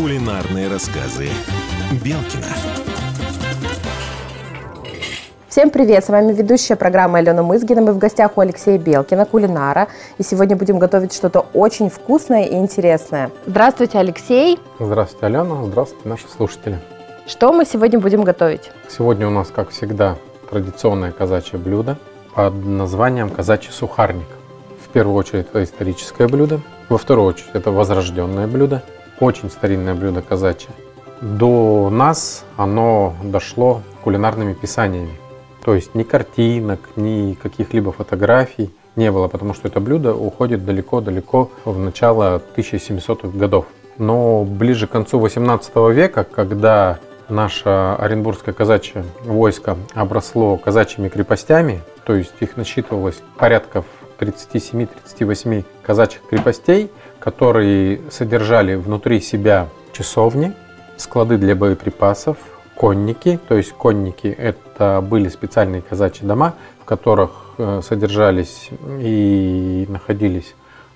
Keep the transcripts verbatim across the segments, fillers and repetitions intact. Кулинарные рассказы Белкина. Всем привет! С вами ведущая программы Алена Мызгина. Мы в гостях у Алексея Белкина, кулинара. И сегодня будем готовить что-то очень вкусное и интересное. Здравствуйте, Алексей! Здравствуйте, Алена! Здравствуйте, наши слушатели! Что мы сегодня будем готовить? Сегодня у нас, как всегда, традиционное казачье блюдо под названием «Казачий сухарник». В первую очередь, это историческое блюдо. Во вторую очередь, это возрожденное блюдо. Очень старинное блюдо казачье. До нас оно дошло кулинарными писаниями. То есть ни картинок, ни каких-либо фотографий не было, потому что это блюдо уходит далеко-далеко в начало тысяча семисотых годов. Но ближе к концу восемнадцатого века, когда наше Оренбургское казачье войско обросло казачьими крепостями, то есть их насчитывалось порядка тридцать семь - тридцать восемь казачьих крепостей, которые содержали внутри себя часовни, склады для боеприпасов, конники, то есть конники это были специальные казачьи дома, в которых содержались и находились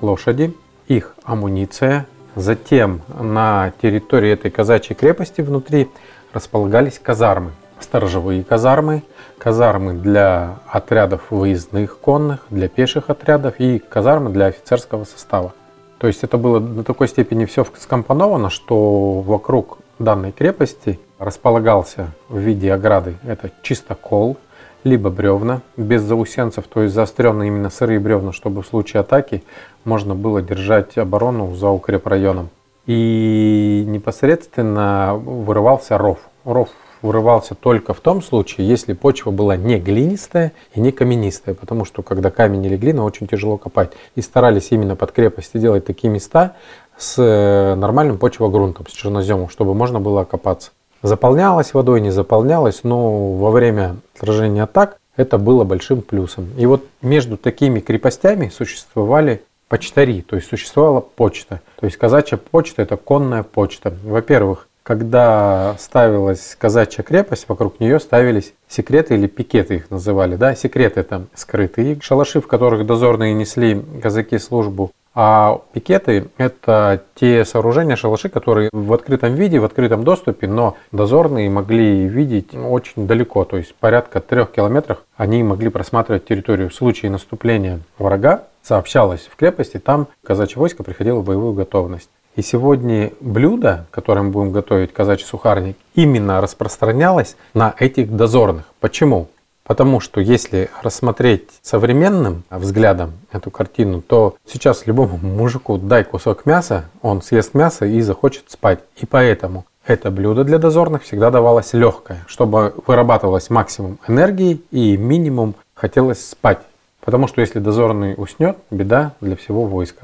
лошади, их амуниция. Затем на территории этой казачьей крепости внутри располагались казармы, сторожевые казармы, казармы для отрядов выездных конных, для пеших отрядов и казармы для офицерского состава. То есть это было до такой степени все скомпоновано, что вокруг данной крепости располагался в виде ограды это чистокол, либо бревна без заусенцев, то есть заостренные именно сырые бревна, чтобы в случае атаки можно было держать оборону за укрепрайоном. И непосредственно вырывался ров. Ров вырывался только в том случае, если почва была не глинистая и не каменистая, потому что когда камень или глина, очень тяжело копать. И старались именно под крепости делать такие места с нормальным почвогрунтом, с черноземом, чтобы можно было окопаться. Заполнялась водой, не заполнялась, но во время отражения атак это было большим плюсом. И вот между такими крепостями существовали почтари, то есть существовала почта. То есть казачья почта – это конная почта. Во-первых, когда ставилась казачья крепость, вокруг нее ставились секреты или пикеты их называли. Да? Секреты там скрытые, шалаши, в которых дозорные несли казаки службу. А пикеты – это те сооружения, шалаши, которые в открытом виде, в открытом доступе, но дозорные могли видеть очень далеко, то есть порядка трех километров они могли просматривать территорию. В случае наступления врага сообщалось в крепости, там казачье войско приходило в боевую готовность. И сегодня блюдо, которое мы будем готовить, казачий сухарник, именно распространялось на этих дозорных. Почему? Потому что если рассмотреть современным взглядом эту картину, то сейчас любому мужику дай кусок мяса, он съест мясо и захочет спать. И поэтому это блюдо для дозорных всегда давалось легкое, чтобы вырабатывалось максимум энергии и минимум хотелось спать. Потому что если дозорный уснет, беда для всего войска.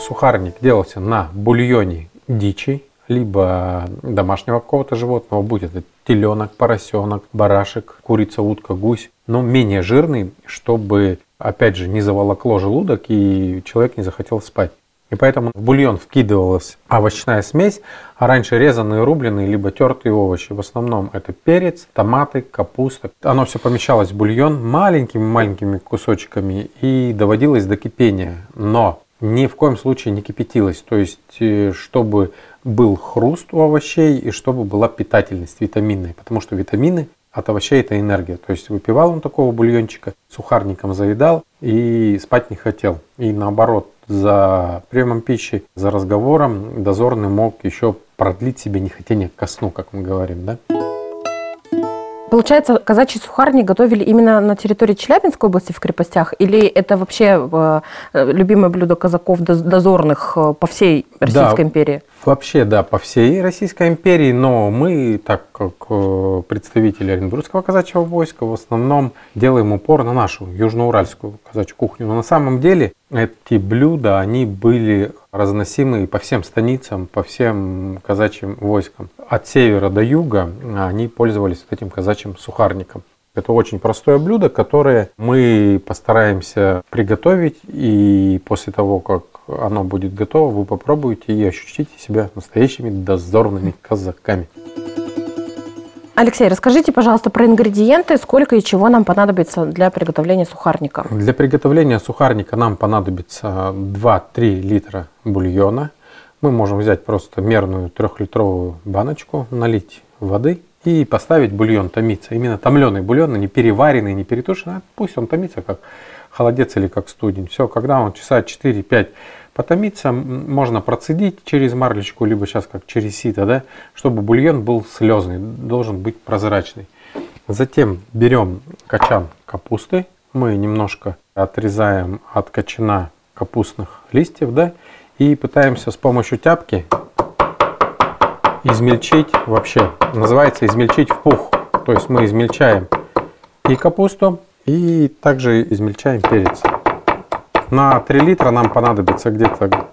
Сухарник делался на бульоне дичи, либо домашнего какого-то животного, будь это теленок, поросенок, барашек, курица, утка, гусь, но менее жирный, чтобы, опять же, не заволокло желудок и человек не захотел спать. И поэтому в бульон вкидывалась овощная смесь, а раньше резанные, рубленые, либо тертые овощи. В основном это перец, томаты, капуста. Оно все помещалось в бульон маленькими-маленькими кусочками и доводилось до кипения, но ни в коем случае не кипятилось, то есть чтобы был хруст у овощей и чтобы была питательность витаминная, потому что витамины от овощей это энергия. То есть выпивал он такого бульончика, сухарником заедал и спать не хотел. И наоборот, за приемом пищи, за разговором дозорный мог еще продлить себе нехотение ко сну, как мы говорим, да? Получается, казачий сухарник готовили именно на территории Челябинской области в крепостях? Или это вообще любимое блюдо казаков дозорных по всей Российской да, империи? Вообще, да, по всей Российской империи. Но мы, так как представители Оренбургского казачьего войска, в основном делаем упор на нашу южноуральскую казачью кухню. Но на самом деле эти блюда, они были разносимые по всем станицам, по всем казачьим войскам. От севера до юга они пользовались этим казачьим сухарником. Это очень простое блюдо, которое мы постараемся приготовить, и после того, как оно будет готово, вы попробуете и ощутите себя настоящими дозорными казаками. Алексей, расскажите, пожалуйста, про ингредиенты, сколько и чего нам понадобится для приготовления сухарника. Для приготовления сухарника нам понадобится два-три литра бульона, Мы можем взять просто мерную трехлитровую баночку, налить воды и поставить бульон томиться. Именно томленый бульон, не переваренный, не перетушенный. Пусть он томится как холодец или как студень. Все, когда он часа четыре-пять потомится, можно процедить через марлечку, либо сейчас как через сито, да, чтобы бульон был слезный, должен быть прозрачный. Затем берем кочан капусты, мы немножко отрезаем от кочана капустных листьев, да, и пытаемся с помощью тяпки измельчить, вообще называется измельчить в пух. То есть мы измельчаем и капусту, и также измельчаем перец. На три литра нам понадобится где-то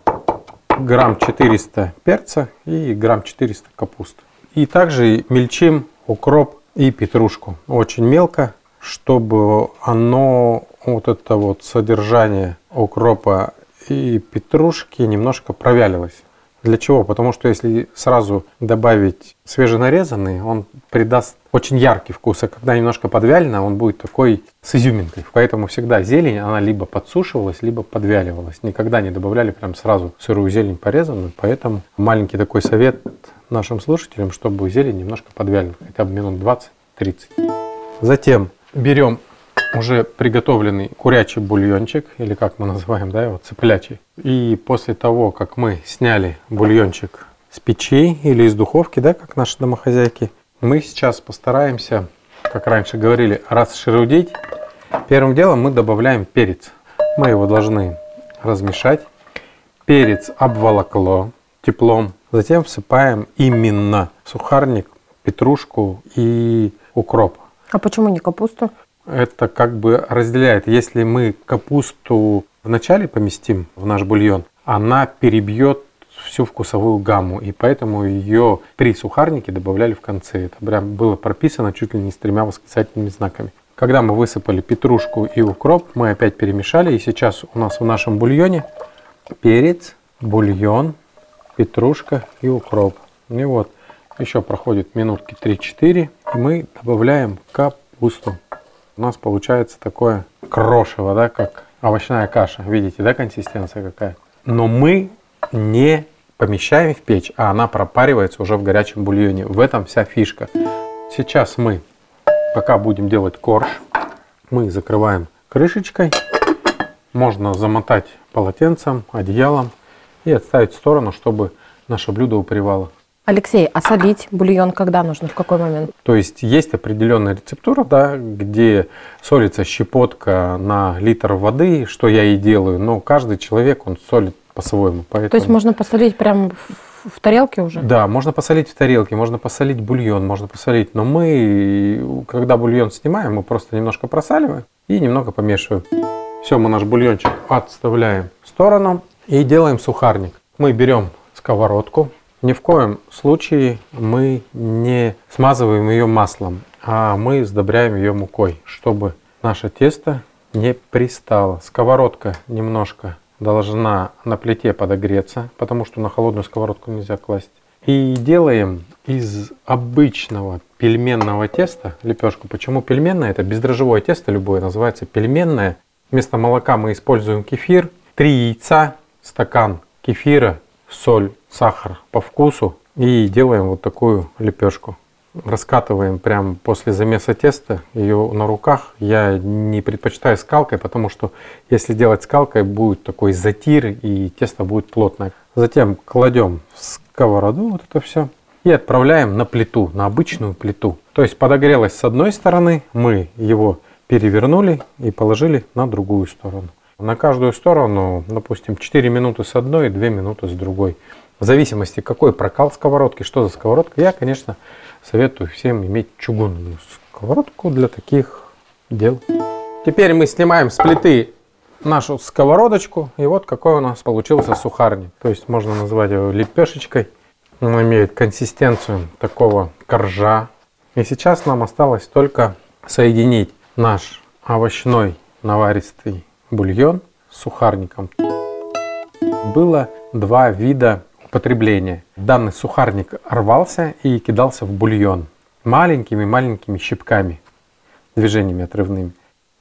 грамм четыреста перца и грамм четыреста капусты. И также мельчим укроп и петрушку. Очень мелко, чтобы оно, вот это вот содержание укропа и петрушки немножко провялилось. Для чего? Потому что если сразу добавить свеженарезанный, он придаст очень яркий вкус, а когда немножко подвялено, он будет такой с изюминкой. Поэтому всегда зелень, она либо подсушивалась, либо подвяливалась. Никогда не добавляли прям сразу сырую зелень порезанную. Поэтому маленький такой совет нашим слушателям, чтобы зелень немножко подвялила, хотя бы минут двадцать-тридцать. Затем берем уже приготовленный курячий бульончик, или как мы называем, да, его цыплячий. И после того, как мы сняли бульончик с печи или из духовки, да, как наши домохозяйки, мы сейчас постараемся, как раньше говорили, расшерудить. Первым делом мы добавляем перец. Мы его должны размешать. Перец обволокло теплом. Затем всыпаем именно в сухарник петрушку и укроп. А почему не капусту? Это как бы разделяет. Если мы капусту вначале поместим в наш бульон, она перебьет всю вкусовую гамму, и поэтому ее при сухарнике добавляли в конце. Это прям было прописано чуть ли не с тремя восклицательными знаками. Когда мы высыпали петрушку и укроп, мы опять перемешали, и сейчас у нас в нашем бульоне перец, бульон, петрушка и укроп. И вот еще проходит минутки три-четыре, и мы добавляем капусту. У нас получается такое крошево, да, как овощная каша. Видите, да, консистенция какая? Но мы не помещаем в печь, а она пропаривается уже в горячем бульоне. В этом вся фишка. Сейчас мы, пока будем делать корж, мы закрываем крышечкой. Можно замотать полотенцем, одеялом и отставить в сторону, чтобы наше блюдо упривало. Алексей, а солить бульон когда нужно, в какой момент? То есть есть определенная рецептура, да, где солится щепотка на литр воды, что я и делаю, но каждый человек, он солит по-своему. Поэтому... То есть можно посолить прямо в тарелке уже? Да, можно посолить в тарелке, можно посолить бульон, можно посолить. Но мы, когда бульон снимаем, мы просто немножко просаливаем и немного помешиваем. Все, мы наш бульончик отставляем в сторону и делаем сухарник. Мы берем сковородку. Ни в коем случае мы не смазываем ее маслом, а мы сдобряем ее мукой, чтобы наше тесто не пристало. Сковородка немножко должна на плите подогреться, потому что на холодную сковородку нельзя класть. И делаем из обычного пельменного теста лепешку. Почему пельменное? Это бездрожжевое тесто любое, называется пельменное. Вместо молока мы используем кефир, три яйца, стакан кефира, соль, сахар по вкусу, и делаем вот такую лепешку. Раскатываем прямо после замеса теста ее на руках. Я не предпочитаю скалкой, потому что если делать скалкой, будет такой затир и тесто будет плотное. Затем кладем в сковороду вот это все и отправляем на плиту, на обычную плиту. То есть подогрелось с одной стороны, мы его перевернули и положили на другую сторону. На каждую сторону, допустим, четыре минуты с одной и две минуты с другой. В зависимости, какой прокал сковородки, что за сковородка. Я, конечно, советую всем иметь чугунную сковородку для таких дел. Теперь мы снимаем с плиты нашу сковородочку. И вот какой у нас получился сухарник. То есть можно назвать его лепешечкой. Он имеет консистенцию такого коржа. И сейчас нам осталось только соединить наш овощной наваристый бульон с сухарником. Было два вида употребления. Данный сухарник рвался и кидался в бульон маленькими-маленькими щипками, движениями отрывными.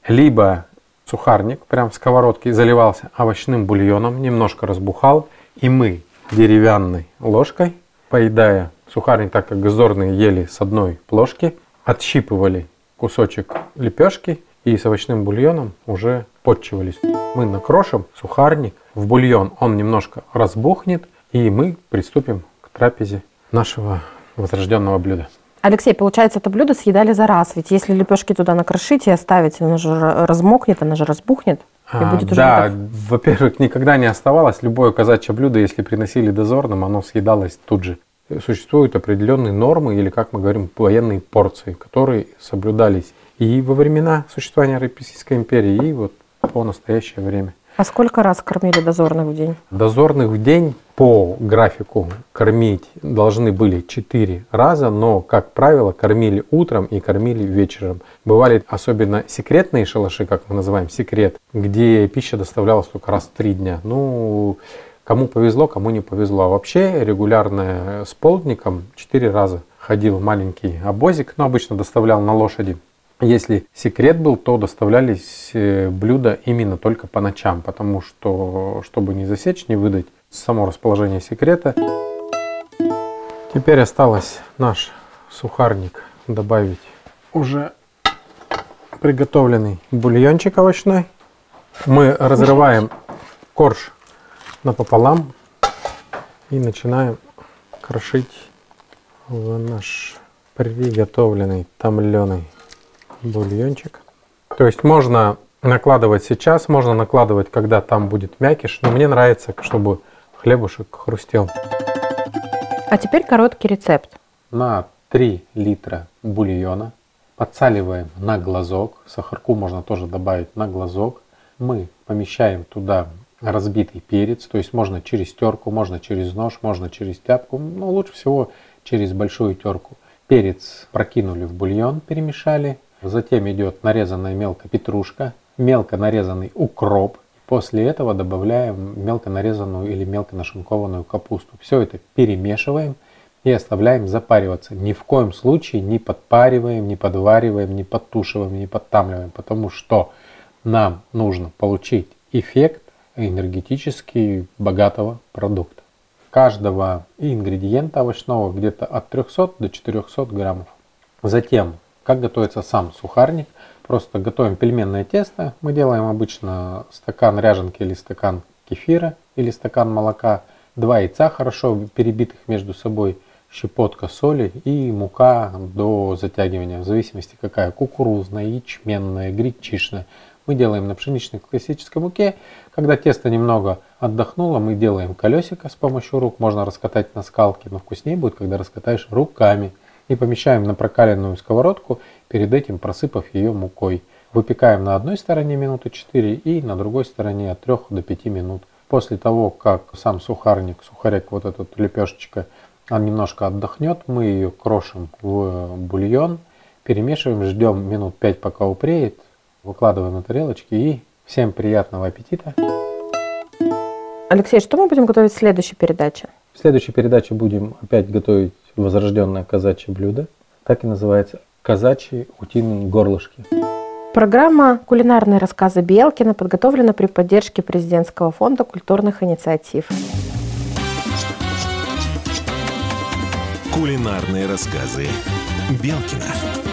Либо сухарник прям в сковородке заливался овощным бульоном, немножко разбухал, и мы деревянной ложкой, поедая сухарник, так как издорные ели с одной ложки, отщипывали кусочек лепешки и с овощным бульоном уже подчивались. Мы накрошим сухарник в бульон, он немножко разбухнет, и мы приступим к трапезе нашего возрожденного блюда. Алексей, получается, это блюдо съедали за раз, ведь если лепешки туда накрошить и оставить, она же размокнет, она же разбухнет. И будет а, уже да, во-первых, никогда не оставалось. Любое казачье блюдо, если приносили дозорным, оно съедалось тут же. Существуют определенные нормы, или, как мы говорим, военные порции, которые соблюдались и во времена существования Российской империи, и вот по настоящее время. А сколько раз кормили дозорных в день? Дозорных в день по графику кормить должны были четыре раза, но, как правило, кормили утром и кормили вечером. Бывали особенно секретные шалаши, как мы называем, секрет, где пища доставлялась только раз в три дня. Ну, кому повезло, кому не повезло. А вообще регулярно с полдником четыре раза ходил маленький обозик, но обычно доставлял на лошади. Если секрет был, то доставлялись блюда именно только по ночам, потому что, чтобы не засечь, не выдать само расположение секрета. Теперь осталось наш сухарник добавить уже приготовленный бульончик овощной. Мы разрываем корж напополам и начинаем крошить в наш приготовленный томленый бульончик. То есть можно накладывать сейчас, можно накладывать, когда там будет мякиш, но мне нравится, чтобы хлебушек хрустел. А теперь короткий рецепт. На три литра бульона подсаливаем на глазок, сахарку можно тоже добавить на глазок. Мы помещаем туда разбитый перец, то есть можно через терку, можно через нож, можно через тяпку, но лучше всего через большую терку. Перец прокинули в бульон, перемешали. Затем идет нарезанная мелко петрушка, мелко нарезанный укроп. После этого добавляем мелко нарезанную или мелко нашинкованную капусту. Все это перемешиваем и оставляем запариваться. Ни в коем случае не подпариваем, не подвариваем, не подтушиваем, не подтамливаем, потому что нам нужно получить эффект энергетически богатого продукта. Каждого ингредиента овощного где-то от трехсот до четырехсот граммов. Затем... Как готовится сам сухарник? Просто готовим пельменное тесто. Мы делаем обычно стакан ряженки или стакан кефира или стакан молока, два яйца хорошо перебитых между собой, щепотка соли и мука до затягивания, в зависимости какая, кукурузная, ячменная, гречишная. Мы делаем на пшеничной классической муке. Когда тесто немного отдохнуло, мы делаем колесико с помощью рук. Можно раскатать на скалке, но вкуснее будет, когда раскатаешь руками. И помещаем на прокаленную сковородку, перед этим просыпав ее мукой. Выпекаем на одной стороне минуты четыре и на другой стороне от трёх до пяти минут. После того, как сам сухарник, сухарек, вот эта лепешечка, он немножко отдохнет, мы ее крошим в бульон, перемешиваем, ждем минут пять, пока упреет, выкладываем на тарелочки и всем приятного аппетита. Алексей, что мы будем готовить в следующей передаче? В следующей передаче будем опять готовить возрожденное казачье блюдо. Так и называется — казачьи утиные горлышки. Программа «Кулинарные рассказы Белкина» подготовлена при поддержке Президентского фонда культурных инициатив. Кулинарные рассказы Белкина.